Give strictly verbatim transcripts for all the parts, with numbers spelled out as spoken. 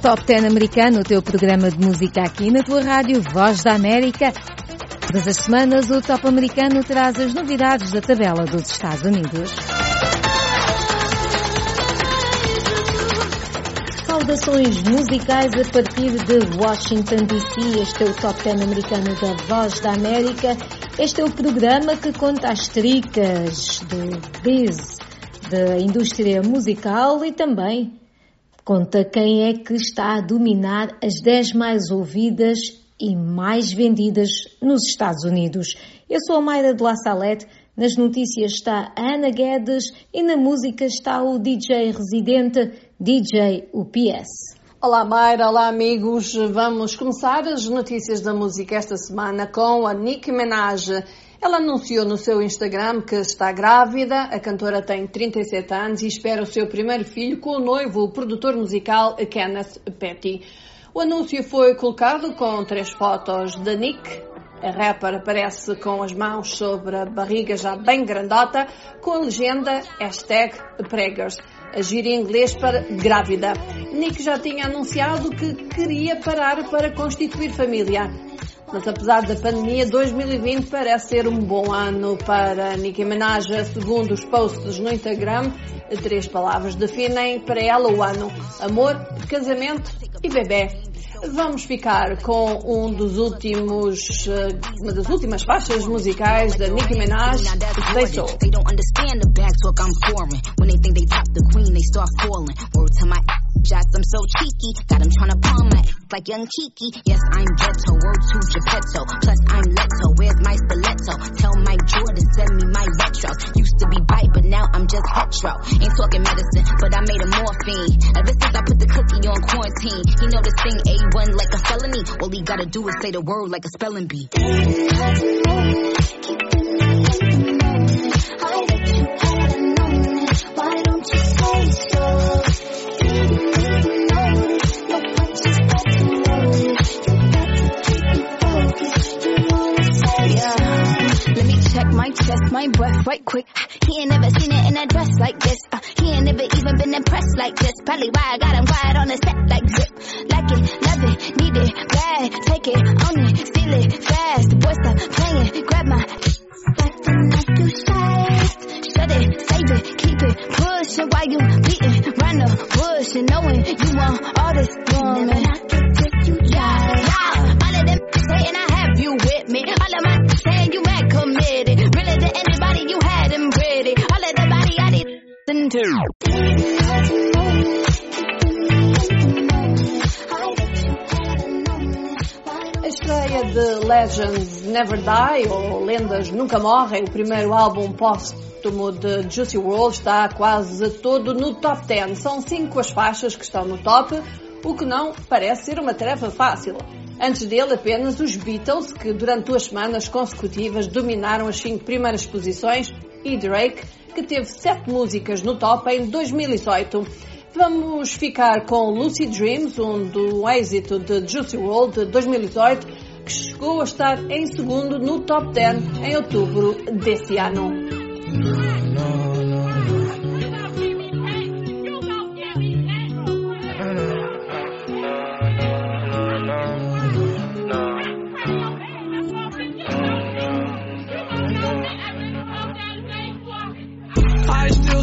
Top dez americano, o teu programa de música aqui na tua rádio Voz da América. Todas as semanas o Top americano traz as novidades da tabela dos Estados Unidos. Saudações musicais a partir de Washington D C. Este é o Top dez americano da Voz da América. Este é o programa que conta as tricas do biz da indústria musical e também conta quem é que está a dominar as dez mais ouvidas e mais vendidas nos Estados Unidos. Eu sou a Mayra de La Salete, nas notícias está a Ana Guedes e na música está o D J residente, D J U P S. Olá Mayra, olá amigos, vamos começar as notícias da música esta semana com a Nicki Minaj. Ela anunciou no seu Instagram que está grávida, a cantora tem trinta e sete anos e espera o seu primeiro filho com o noivo, o produtor musical Kenneth Petty. O anúncio foi colocado com três fotos da Nick. A rapper aparece com as mãos sobre a barriga já bem grandota, com a legenda hashtag preggers, a gíria em inglês para grávida. Nick já tinha anunciado que queria parar para constituir família. Mas apesar da pandemia, dois mil e vinte parece ser um bom ano para Nicki Minaj. Segundo os posts no Instagram, três palavras definem para ela o ano: amor, casamento e bebê. Vamos ficar com um dos últimos, uma das últimas faixas musicais da Nicki Minaj, They Soul. Shots, I'm so cheeky, got him tryna palm my ass like young Kiki. Yes, I'm ghetto, word to Geppetto, plus I'm Leto, where's my stiletto? Tell Mike Jordan, send me my retros. Used to be bite, but now I'm just hetero. Ain't talking medicine, but I made a morphine. Ever since I put the cookie on quarantine, he know this thing A one like a felony. All he gotta do is say the word like a spelling bee. Why don't you say so? Check my chest, my breath, right quick. He ain't never seen it in a dress like this. Uh, he ain't never even been impressed like this. Probably why I got him quiet on the set like zip. Like it, love it, need it, bad. Take it, own it, steal it, fast. The boy stop playing, grab my acting like you shot. Shut it, save it, keep it, push it while you beating round the bush and knowing you want all this woman. Never knock it till you die. Yeah. All of them saying I have you with me. All of my saying you had committed. A estreia de Legends Never Die, ou Lendas Nunca Morrem, o primeiro álbum póstumo de Juice world, está quase todo no top dez. São cinco as faixas que estão no top, o que não parece ser uma tarefa fácil. Antes dele, apenas os Beatles, que durante duas semanas consecutivas dominaram as cinco primeiras posições, e Drake, que teve sete músicas no top em dois mil e dezoito. Vamos ficar com Lucid Dreams, um do êxito de Juice world de dois mil e dezoito, que chegou a estar em segundo no top dez em outubro desse ano. I still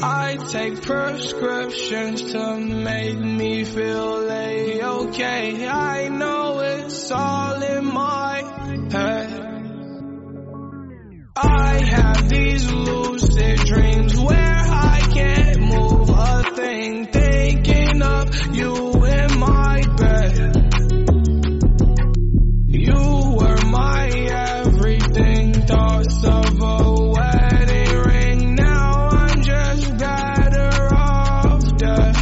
I take prescriptions to make me feel A-okay. I know it's all in my lucid dreams where I can't move a thing, thinking of you in my bed. You were my everything, thoughts of a wedding ring. Now I'm just better off dead.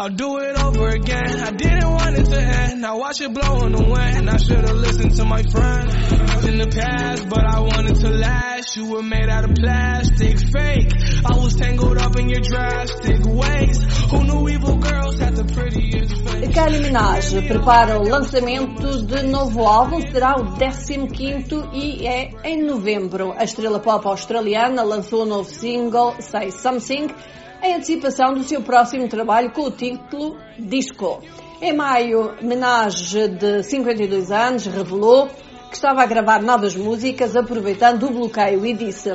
I'll do it over again. I didn't want it to end. Now watch it blow in the wind. I should have listened to my friend. In the past, but I wanted to last. You were made out of plastic, fake. I was tangled up in your drastic ways. Who knew evil girls had the prettiest face? Kylie Minaj prepara o lançamento de novo álbum, será o décimo quinto e é em novembro. A estrela pop australiana lançou o novo single Say Something em antecipação do seu próximo trabalho com o título Disco. Em maio, Minaj, de cinquenta e dois anos, revelou que estava a gravar novas músicas aproveitando o bloqueio e disse: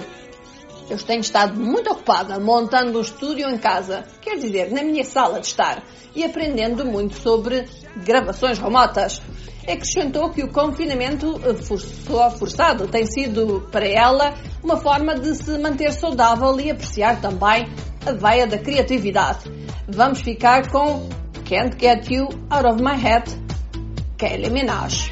eu tenho estado muito ocupada montando um estúdio em casa, quer dizer, na minha sala de estar, e aprendendo muito sobre gravações remotas. Acrescentou que o confinamento forçado tem sido para ela uma forma de se manter saudável e apreciar também a veia da criatividade. Vamos ficar com Can't Get You Out of My Head, Kylie Minaj.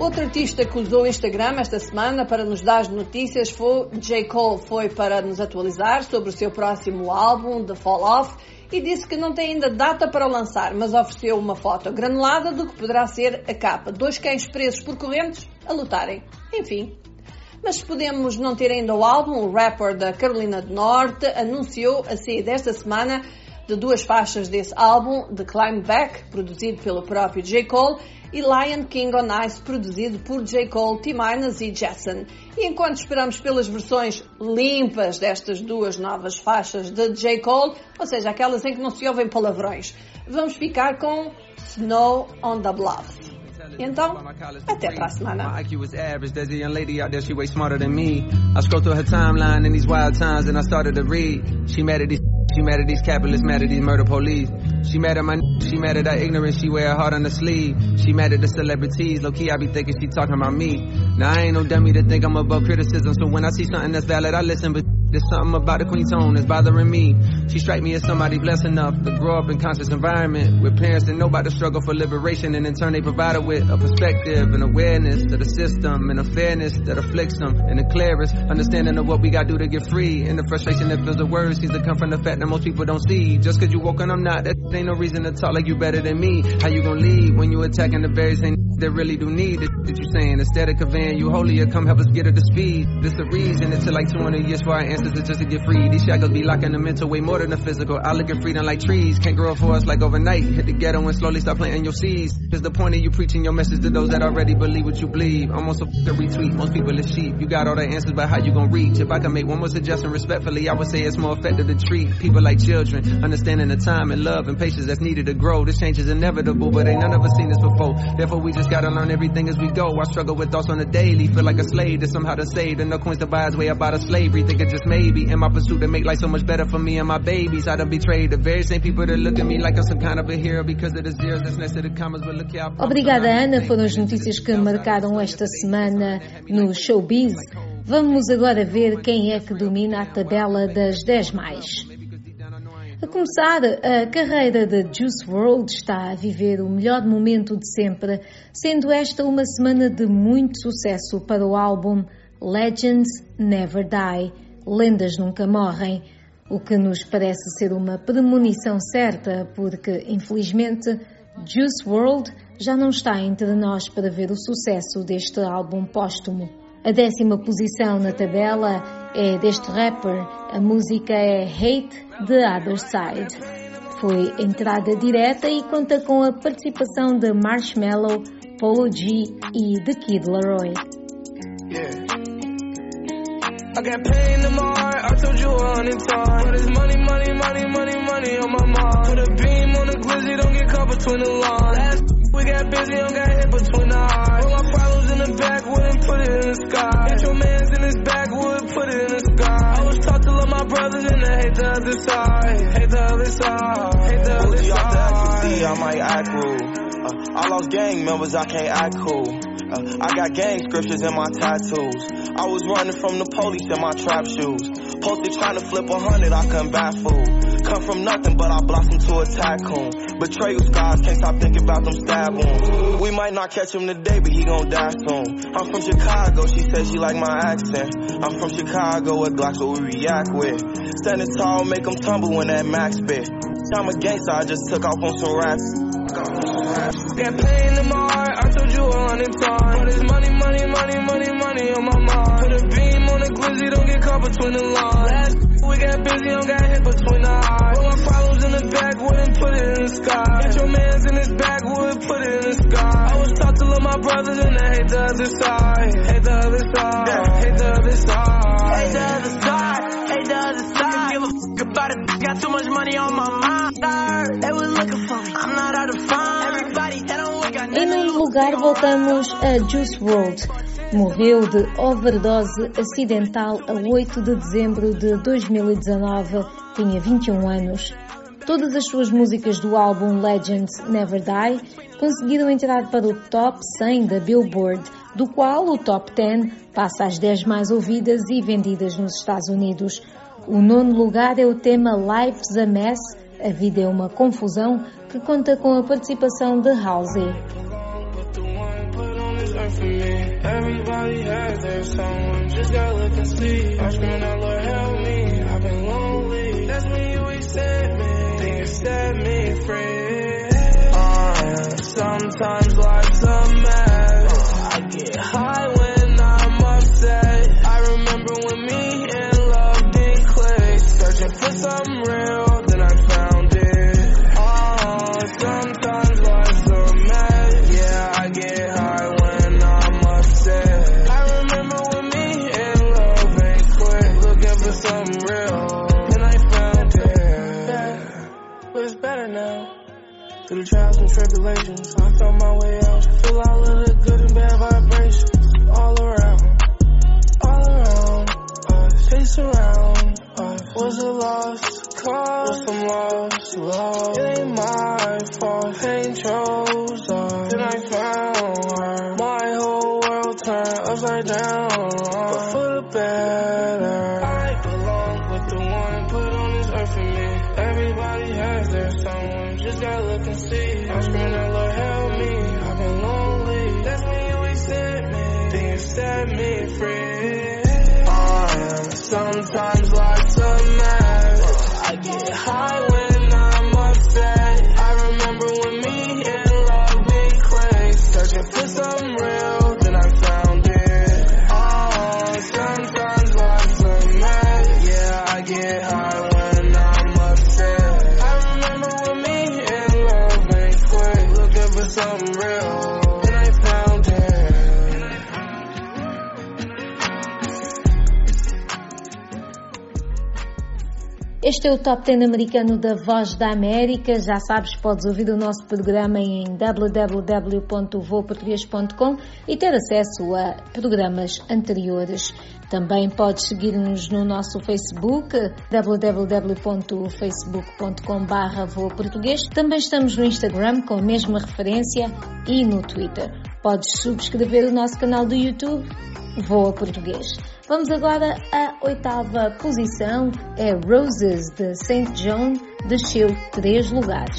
O artista que usou o Instagram esta semana para nos dar as notícias foi J. Cole, foi para nos atualizar sobre o seu próximo álbum, The Fall Off, e disse que não tem ainda data para o lançar, mas ofereceu uma foto granulada do que poderá ser a capa. Dois cães presos por correntes a lutarem. Enfim. Mas podemos não ter ainda o álbum, o rapper da Carolina do Norte anunciou a saída esta semana de duas faixas desse álbum, The Climb Back, produzido pelo próprio J. Cole, e Lion King on Ice, produzido por J. Cole, T-minus e Jetson. E enquanto esperamos pelas versões limpas destas duas novas faixas de J. Cole, ou seja, aquelas em que não se ouvem palavrões, vamos ficar com Snow on the Bluff. Então, até para a semana. My I Q is average. There's a young lady out there, she way smarter than me. I scroll through her timeline in these wild times and I started to read. She mad at these She mad at these capitalists, mad at these murder police. She mad at my n- she mad at that ignorance, she wear her heart on her sleeve. She mad at the celebrities, low-key I be thinking she talking about me. Now I ain't no dummy to think I'm above criticism, so when I see something that's valid, I listen, but there's something about the queen tone that's bothering me. She strike me as somebody blessed enough to grow up in conscious environment with parents that know about the struggle for liberation, and in turn they provide her with a perspective and awareness of the system and a fairness that afflicts them, and the clearest understanding of what we gotta do to get free, and the frustration that fills the words seems to come from the fact that most people don't see. Just cause you woke and I'm not, that ain't no reason to talk like you better than me. How you gonna lead when you attacking the very same that really do need it that you're saying? Instead of conveying you holier, come help us get her to speed. This the reason it took like two hundred years for our ancestors just to get free. These shackles be locking the mental way more than the physical. I look at freedom like trees, can't grow up for us like overnight. Hit the ghetto and slowly start planting your seeds. Cause the point of you preaching your message to those that already believe what you believe. Almost a f- to retweet, most people are sheep. You got all the answers, but how you gonna reach? If I could make one more suggestion respectfully, I would say it's more effective to treat people like children, understanding the time and love and patience that's needed to grow. This change is inevitable, but ain't none of us seen this before. Therefore we just Just gotta learn everything as we go. I struggle with thoughts on a daily. Feel like a slave to somehow to save. And the coins to buy his way up out of slavery. Thinking just maybe. In my pursuit to make life so much better for me and my babies. I done betrayed the very same people that look at me like I'm some kind of a hero because of the zeros that's next to the commas. But look out. Obrigada, Ana. Foram as notícias que marcaram esta semana no Showbiz. Vamos agora ver quem é que domina a tabela das dez mais. A começar, a carreira de Juice world está a viver o melhor momento de sempre, sendo esta uma semana de muito sucesso para o álbum Legends Never Die, Lendas Nunca Morrem, o que nos parece ser uma premonição certa, porque, infelizmente, Juice world já não está entre nós para ver o sucesso deste álbum póstumo. A décima posição na tabela é deste rapper. A música é Hate the Other Side. Foi entrada direta e conta com a participação de Marshmello, Polo G e The Kid Laroi. Yeah. We got busy, I got hit between the eyes. All my problems in the back, wouldn't put it in the sky. Hit your mans in his back, would put it in the sky. I was taught to love my brothers and I hate the other side. Hate the other side, hate the other side. All the accuracy, I might act rude. Uh, I lost gang members, I can't act cool. Uh, I got gang scriptures in my tattoos. I was running from the police in my trap shoes. Posted trying to flip a hundred, I couldn't buy food. Come from nothing, but I blossomed to a tycoon. Betrayal scars, can't stop thinking about them stab wounds. We might not catch him today, but he gon' die soon. I'm from Chicago, she said she like my accent. I'm from Chicago, a Glock's what we react with. Standing tall, make him tumble when that max spit. I'm a gangster, I just took off on some raps. Got pain in my heart, I told you a hundred times. But it's money, money, money, money, money on my mind. Put a beam on the glizzy, don't get caught between the lines. We got busy, don't got hit between the eyes. All my problems in the back, wouldn't put it in the sky. Hit your mans in his back, would put it in the sky. I was taught to love my brothers and I hate the other side. Hate the other side, hate the other side. Hate the other side, hate the other side. I don't give a fuck about it, got too much money on my mind. They was looking for me, I'm not out of fine. Everybody that don't look, I need to look. Em nono lugar, voltamos a Juice world. Morreu de overdose acidental a oito de dezembro de dois mil e dezanove, tinha vinte e um anos. Todas as suas músicas do álbum Legends Never Die conseguiram entrar para o top cem da Billboard, do qual o top dez passa às dez mais ouvidas e vendidas nos Estados Unidos. O nono lugar é o tema Life's a Mess, A Vida é uma Confusão, que conta com a participação de Halsey. For me, everybody has their someone. Just gotta look and see. I scream out, Lord, help me. I've been lonely. That's when you accept me. Think you set me free. Uh, sometimes life's a mess. I get high when I'm upset. I remember when me and love didn't click. Searching for something real, then I found it. Uh, sometimes life's a mess. Yeah, I get high. Something real, and I found it. But it's better now. Through the trials and tribulations, I found my way out. Feel all of the good and bad vibrations all around, all around. I face around. I was a lost cause, some lost love. It ain't my fault, ain't chose her. Then I found her. My whole world turned upside down, but for the better. Sometimes life's a mess. I get high when I'm upset. I remember when me and love didn't click. Searching for something real, then I found it. Oh, sometimes life's a mess. Yeah, I get high when I'm upset. I remember when me and love didn't click. Looking for something real. Este é o Top dez americano da Voz da América. Já sabes, podes ouvir o nosso programa em w w w ponto voa português ponto com e ter acesso a programas anteriores. Também podes seguir-nos no nosso Facebook, w w w ponto facebook ponto com barra voa português. Também estamos no Instagram com a mesma referência e no Twitter. Podes subscrever o nosso canal do YouTube, Voa Português. Vamos agora à oitava posição, é Roses, de Saint John, desceu três lugares.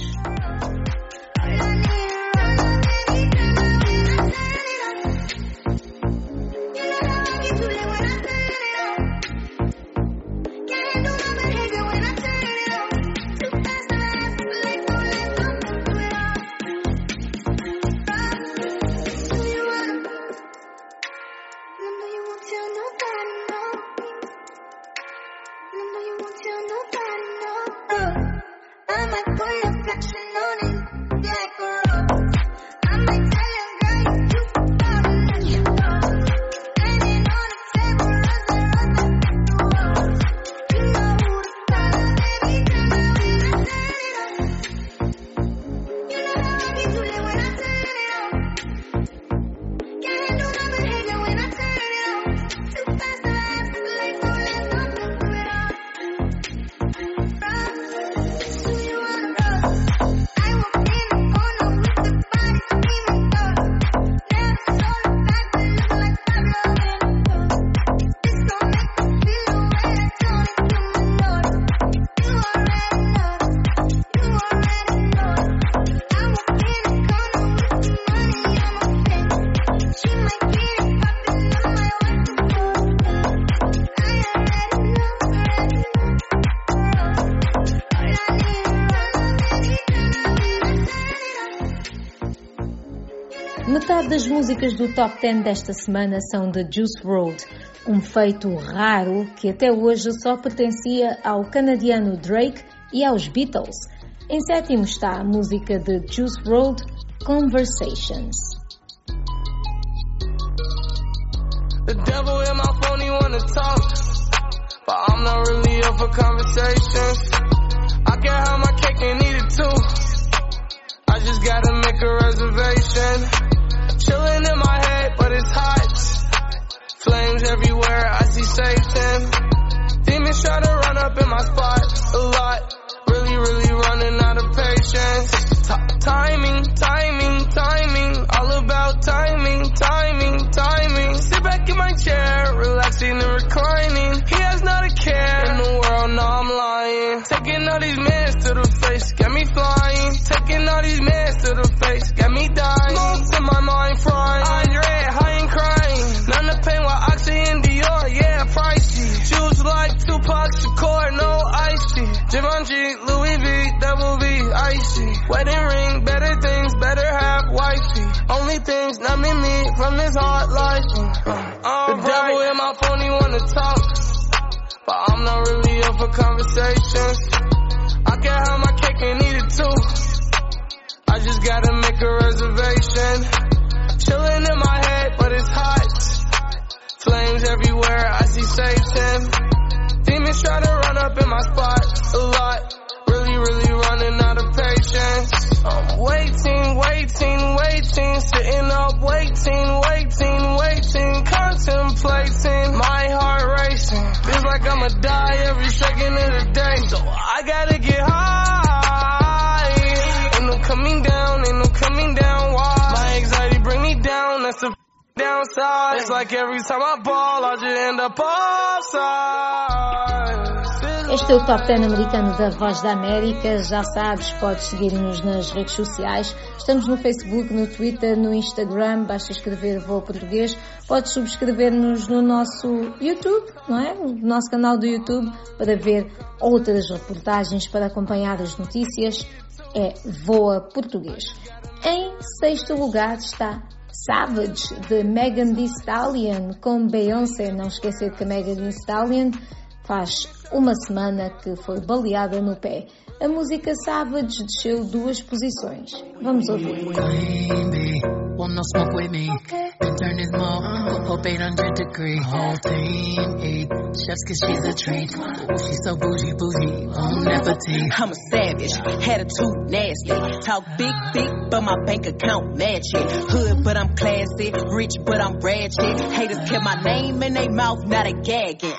Metade das músicas do Top dez desta semana são de Juice world, um feito raro que até hoje só pertencia ao canadiano Drake e aos Beatles. Em sétimo está a música de Juice world, Conversations. The devil in my phone, he wanna talk, but I'm not really up for conversations. I can have my cake and eat it too. I just gotta make a reservation. Chilling in my head, but it's hot. Flames everywhere, I see Satan. Demons try to run up in my spot a lot. Really, really running out of patience. T- timing, timing, timing. All about timing, timing, timing. Sit back in my chair, relaxing and reclining. He has not a care in the world, no, I'm lying. Taking all these mans to the face, get me flying. Taking all these mans to the face, get me dying. Smoke to my mind frying. I'm red, high and crying. None to pain while oxy and Dior, yeah, pricey. Shoes like Tupac Shakur, no icy. Givenchy, Louis V, double V, icy. Wedding ring, better things, better have wifey. Only things numbing me from this hard life. The devil in my phone, he wanna talk, but I'm not really up for conversations. I can have my cake and eat it too. I just gotta make a reservation. Chilling in my head, but it's hot. Flames everywhere, I see Satan. Demons try to run up in my spot a lot. Really, really running out of patience. I'm waiting, waiting, waiting. Sitting up, waiting, waiting, waiting. Contemplating, my heart racing. Feels like I'ma die every second of the day. So I gotta get high. And I'm coming down, and I'm coming down. Why? My anxiety bring me down, that's the downside. It's like every time I ball, I just end up offside. Este é o Top dez americano da Voz da América. Já sabes, podes seguir-nos nas redes sociais. Estamos no Facebook, no Twitter, no Instagram. Basta escrever Voa Português. Podes subscrever-nos no nosso YouTube, não é? No nosso canal do YouTube, para ver outras reportagens, para acompanhar as notícias. É Voa Português. Em sexto lugar está Savage, de Megan Thee Stallion, com Beyoncé. Não esquecer que a Megan Thee Stallion faz uma semana que foi baleada no pé. A música Savage desceu duas posições. Vamos ouvir. no smoke with me. Then turn this mom up eight hundred degree. Whole team eat chefs cause she's a treat. She's so bougie, bougie, on appetite. I'm a savage, attitude nasty. Talk big, big, but my bank account match it. Hood, but I'm classy. Rich, but I'm ratchet. Haters kept my name in their mouth, not a gagging.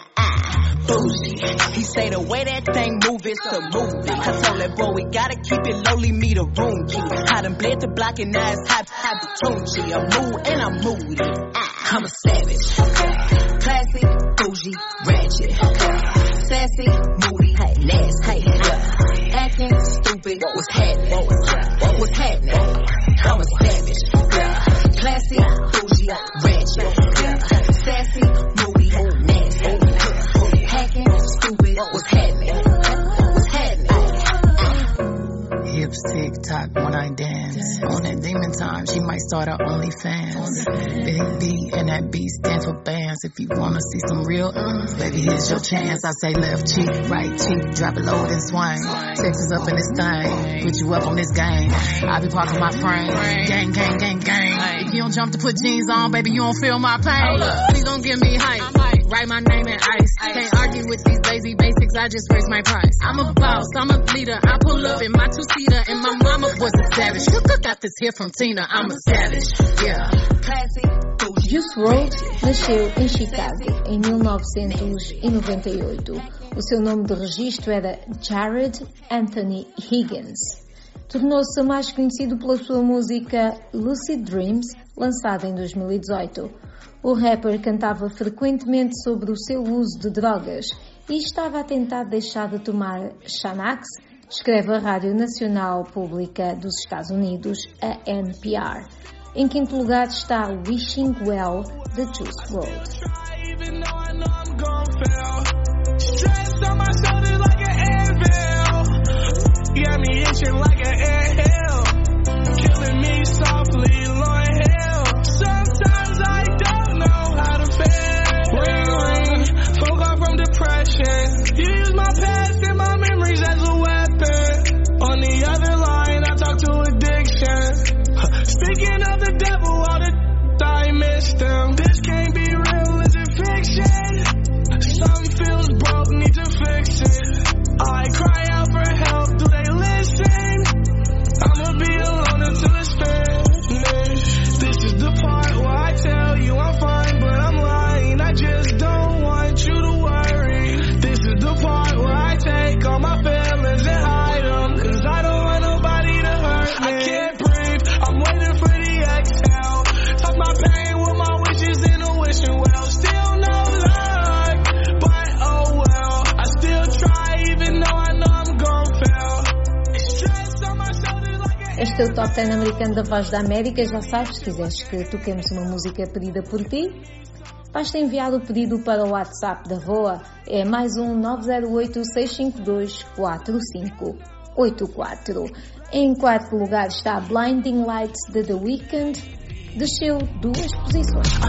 Bougie. He say the way that thing move is a movie. I told that boy we gotta keep it lowly, me the room key. I done bled the block and now it's hot, hot opportunity. I'm mood and I'm moody. I'm a savage, classy, bougie, ratchet, sassy, moody, nasty, acting stupid. What was happening? What was happening? I'm a savage, classy, bougie, ratchet, sassy, moody, nasty. Stupid, what's happening? What's happening? Hips tick tock when I dance. On that demon time, she might start her OnlyFans. Big B and that B stand for bands. If you wanna see some real, uh, baby, here's your chance. I say left cheek, right cheek, drop it low and swing. Sex is up in this thing, put you up on this game. I be parking my frame, gang, gang, gang, gang. If you don't jump to put jeans on, baby, you don't feel my pain. Please don't give me hype. Write my name in ice. Can't argue with these lazy basics, I just raise my price. I'm a boss, I'm a leader. I pull up in my two-seater and my mama was a savage. Look, I got this here from Tina, I'm a savage. Yeah. Classy. Juice world nasceu em Chicago em mil novecentos e noventa e oito. O seu nome de registro era Jared Anthony Higgins. Tornou-se mais conhecido pela sua música Lucid Dreams, lançada em dois mil e dezoito. O rapper cantava frequentemente sobre o seu uso de drogas e estava a tentar deixar de tomar Xanax, escreve a Rádio Nacional Pública dos Estados Unidos, a N P R. Em quinto lugar está Wishing Well, de Juice world. You use my past and my memories as a weapon. On the other line, I talk to addiction. Speaking of the devil, all the d- I missed them. This can't be real, is it fiction? Something feels broke, need to fix it. I cry out for help, do they listen? I'ma be alone until it's finished. This is the part where I tell you I'm fine, but I'm lying. I just don't want you to worry. This is the part where I take all my feelings and hide them, cause I don't want nobody to hurt me. I can't breathe, I'm waiting for the exhale. Tuck my pain with my wishes in a wishing well. Still no luck, but oh well. I still try even though I know I'm gon' fail. Stress on my shoulders like a... Este é o Top dez americano da Voz da América. Já sabes, se quiseres que toquemos uma música pedida por ti, basta enviar o pedido para o WhatsApp da Voa, é mais um nove zero oito, seis cinco dois, quatro cinco oito quatro. Em quarto lugar está Blinding Lights, de The Weeknd, desceu duas posições.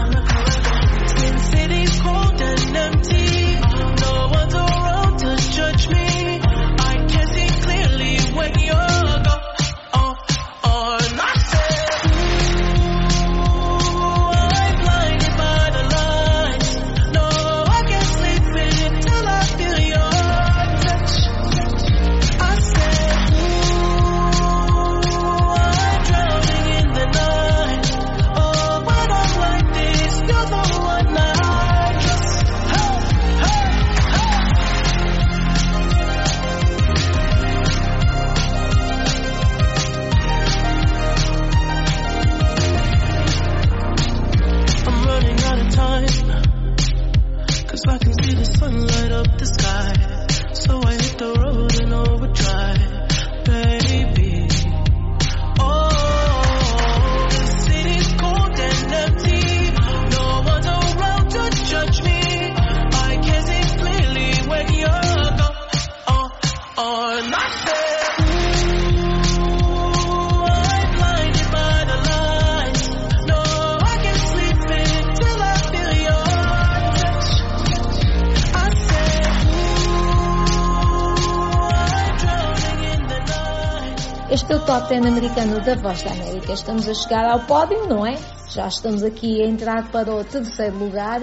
Este é o Top dez americano da Voz da América. Estamos a chegar ao pódio, não é? Já estamos aqui a entrar para o terceiro lugar.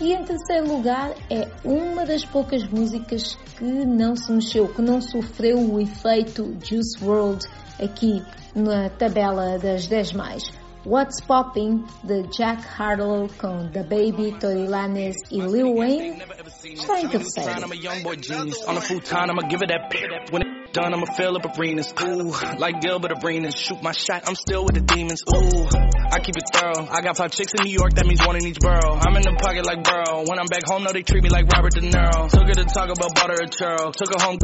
E em terceiro lugar é uma das poucas músicas que não se mexeu, que não sofreu o efeito Juice world aqui na tabela das dez mais. What's Popping, de Jack Harlow com DaBaby, Tory Lanez e Lil Wayne, está em terceiro. Done, I'ma fill up arenas, ooh, like Gilbert Arenas, shoot my shot, I'm still with the demons, ooh, I keep it thorough, I got five chicks in New York, that means one in each borough, I'm in the pocket like Burrow, when I'm back home, no, they treat me like Robert De Niro, took her to Taco Bell, bought her a churl, took her home,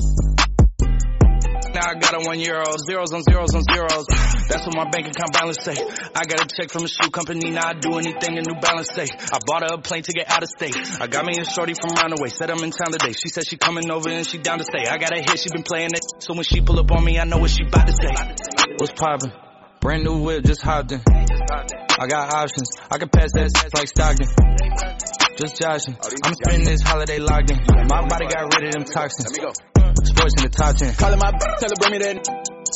now I got a one euro, zeros on zeros on zeros, that's what my bank account balance say, I got a check from a shoe company, now I do anything a New Balance say, I bought her a plane to get out of state, I got me a shorty from Runaway, said I'm in town today, she said she coming over and she down to stay, I got a hit, she been playing it, so when she pull up on me, I know what she about to say, what's poppin', brand new whip, just hopped in, I got options, I can pass that ass like Stockton, just joshin', I'm spending this holiday locked in, my body got rid of them toxins, sports in the top ten, callin' my b***h, tell her bring me that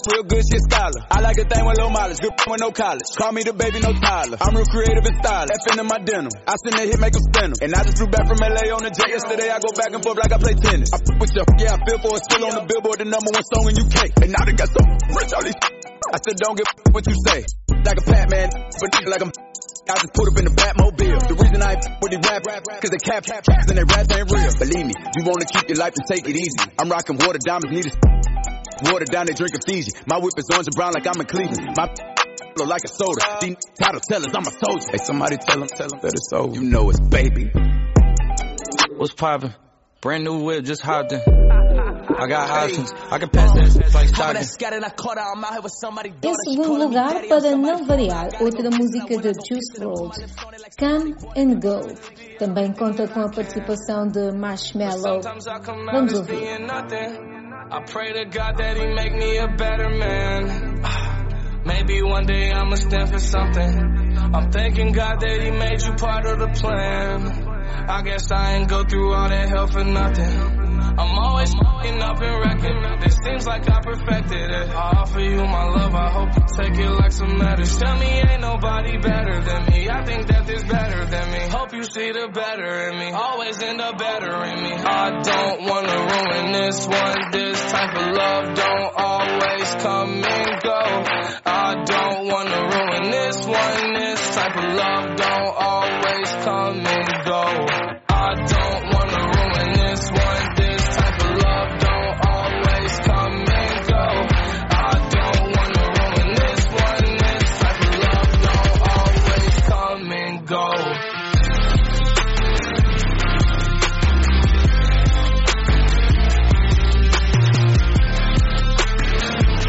real good shit scholar. I like a thing with low mileage. Good with no college. Call me the baby, no Tyler. I'm real creative and stylish. F in my denim. I send that hit, make them spin them. And I just flew back from L A on the jet yesterday. I go back and forth like I play tennis. I fuck with your yeah, I feel for it. Still on the Billboard, the number one song in U K. And now they got so rich, all these. I said, don't give what you say. Like a Batman, but like I'm. I just put up in the Batmobile. The reason I ain't with the rap, cause they cap cap and they rap ain't real. Believe me, you wanna keep your life and take it easy. I'm rocking water diamonds, need a water down, they drink Fiji. My whip is orange and brown like I'm in Cleveland. My look like a soda. These title tellers, I'm a soldier. Hey, somebody tell them, tell them that it's over. You know it's baby. What's poppin'? Brand new whip, just hopped in. I got options. I can pass that like Stockton. Em segundo lugar, para não variar, outra música de Juice world, Come and Go. Também conta com a participação de Marshmello. Vamos ouvir. I pray to God that he make me a better man. Maybe one day I'ma stand for something. I'm thanking God that he made you part of the plan. I guess I ain't go through all that hell for nothing. I'm always f***ing up and wrecking. This seems like I perfected it. I offer you my love, I hope you take it like some matters. Tell me ain't nobody better than me. I think that there's better than me. Hope you see the better in me. Always end up better in me. I don't wanna ruin this one. This type of love don't always come and go. I don't wanna ruin this one. This type of love don't always come and go. I don't wanna ruin this one. This type of love don't always come and go. I don't wanna ruin this one. This type of love don't always come and go. I don't wanna ruin this one. This type of love don't always come and go. I don't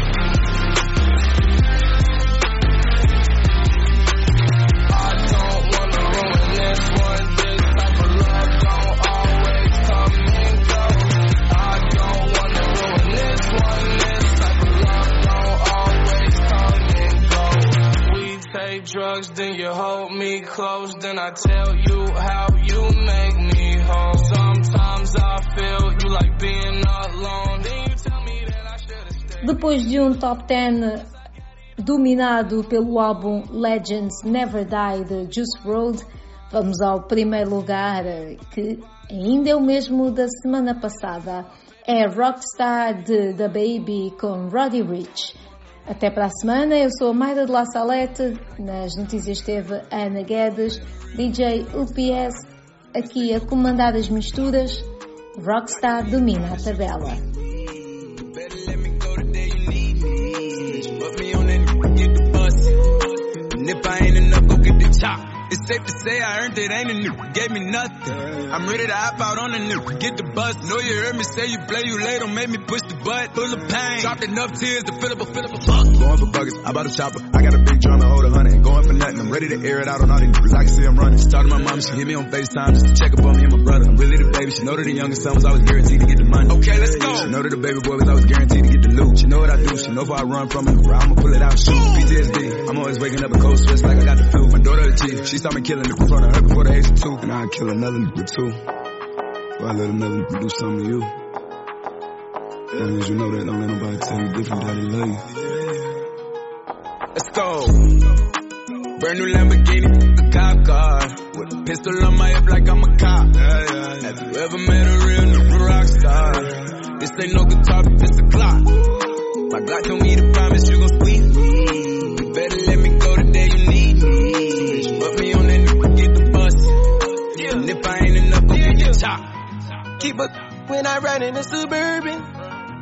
wanna ruin this one. This type of love don't always come and go. We take drugs, then you hold me close, then I tell you how you make me whole. Sometimes I feel you like being alone. Then you tell me that I should have stayed. Depois de um top dez dominado pelo álbum Legends Never Die de Juice world, vamos ao primeiro lugar, que ainda é o mesmo da semana passada. É Rockstar de DaBaby com Roddy Ricch. Até para a semana, eu sou a Mayra de La Salete. Nas notícias teve Ana Guedes, D J U P S, aqui a comandar as misturas. Rockstar domina a tabela. It's safe to say I earned it, ain't a new, gave me nothing. I'm ready to hop out on the new, get the bus. Know you heard me say you play, you late, don't make me push the butt. Full of pain, dropped enough tears to fill up a, fill up a bucket. Going for buggers, I bought a chopper. I got a big drum, I hold a hundred. Going for nothing, I'm ready to air it out on all these niggas. I can see I'm running. She talked to my mom, she hit me on FaceTime just to check up on me and my brother. I'm really the baby, she know that the youngest son was always guaranteed to get the money. Okay, let's go. She know that the baby boy was always guaranteed to get the loot. She know what I do, she know if I run from it, I'ma pull it out, shoot. P T S D, I'm always waking up a cold sweats like I got the flu. My daughter the chief, she saw me killing it in front of her before the age of two. And I'll kill another nigga too. Before I let another nigga do something to you. That means you know that don't let nobody tell you different that they love you. go. Brand new Lamborghini, a cop car. With a pistol on my hip like I'm a cop. Yeah, yeah. Have you ever met a real nigga rock star? This ain't no guitar, but this a clock. My Glock don't need a promise, you gon' squeeze me. You better let me go the day you need me. Bitch, put me on that nigga, get the bus. Yeah. And if I ain't enough, I'll yeah, yeah. chop. Keep up when I ride in the Suburban.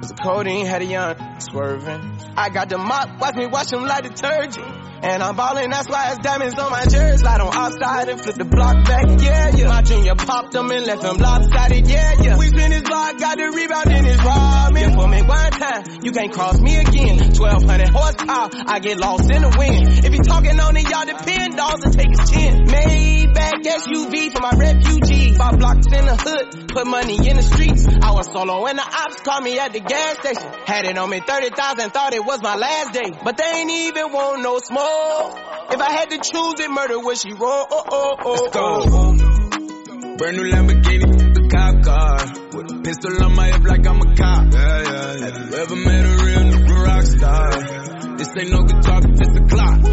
Cause Cody had a young swerving. I got the mop, watch me wash him like detergent. And I'm ballin', that's why it's diamonds on my jersey. Slide on outside and flip the block back, yeah, yeah. My junior popped him and left him lopsided, yeah, yeah. We spin his block, got the rebound in his robbing. For me one time, you can't cross me again. Twelve hundred horsepower, I get lost in the wind. If you talking on it, y'all depend, dolls and take his chin. Maybach S U V for my refugee. Five blocks in the hood, put money in the streets. I was solo and the ops called me at the gas station. Had it on me thirty thousand, thought it was my last day. But they ain't even want no smoke. If I had to choose it, murder would she roll? Oh, oh, oh, let's go. Oh. Brand new Lamborghini, a cop car. With a pistol on my hip like I'm a cop. Yeah, yeah, yeah. Have you ever met a real nigga rock star? This ain't no guitar, but this a clock.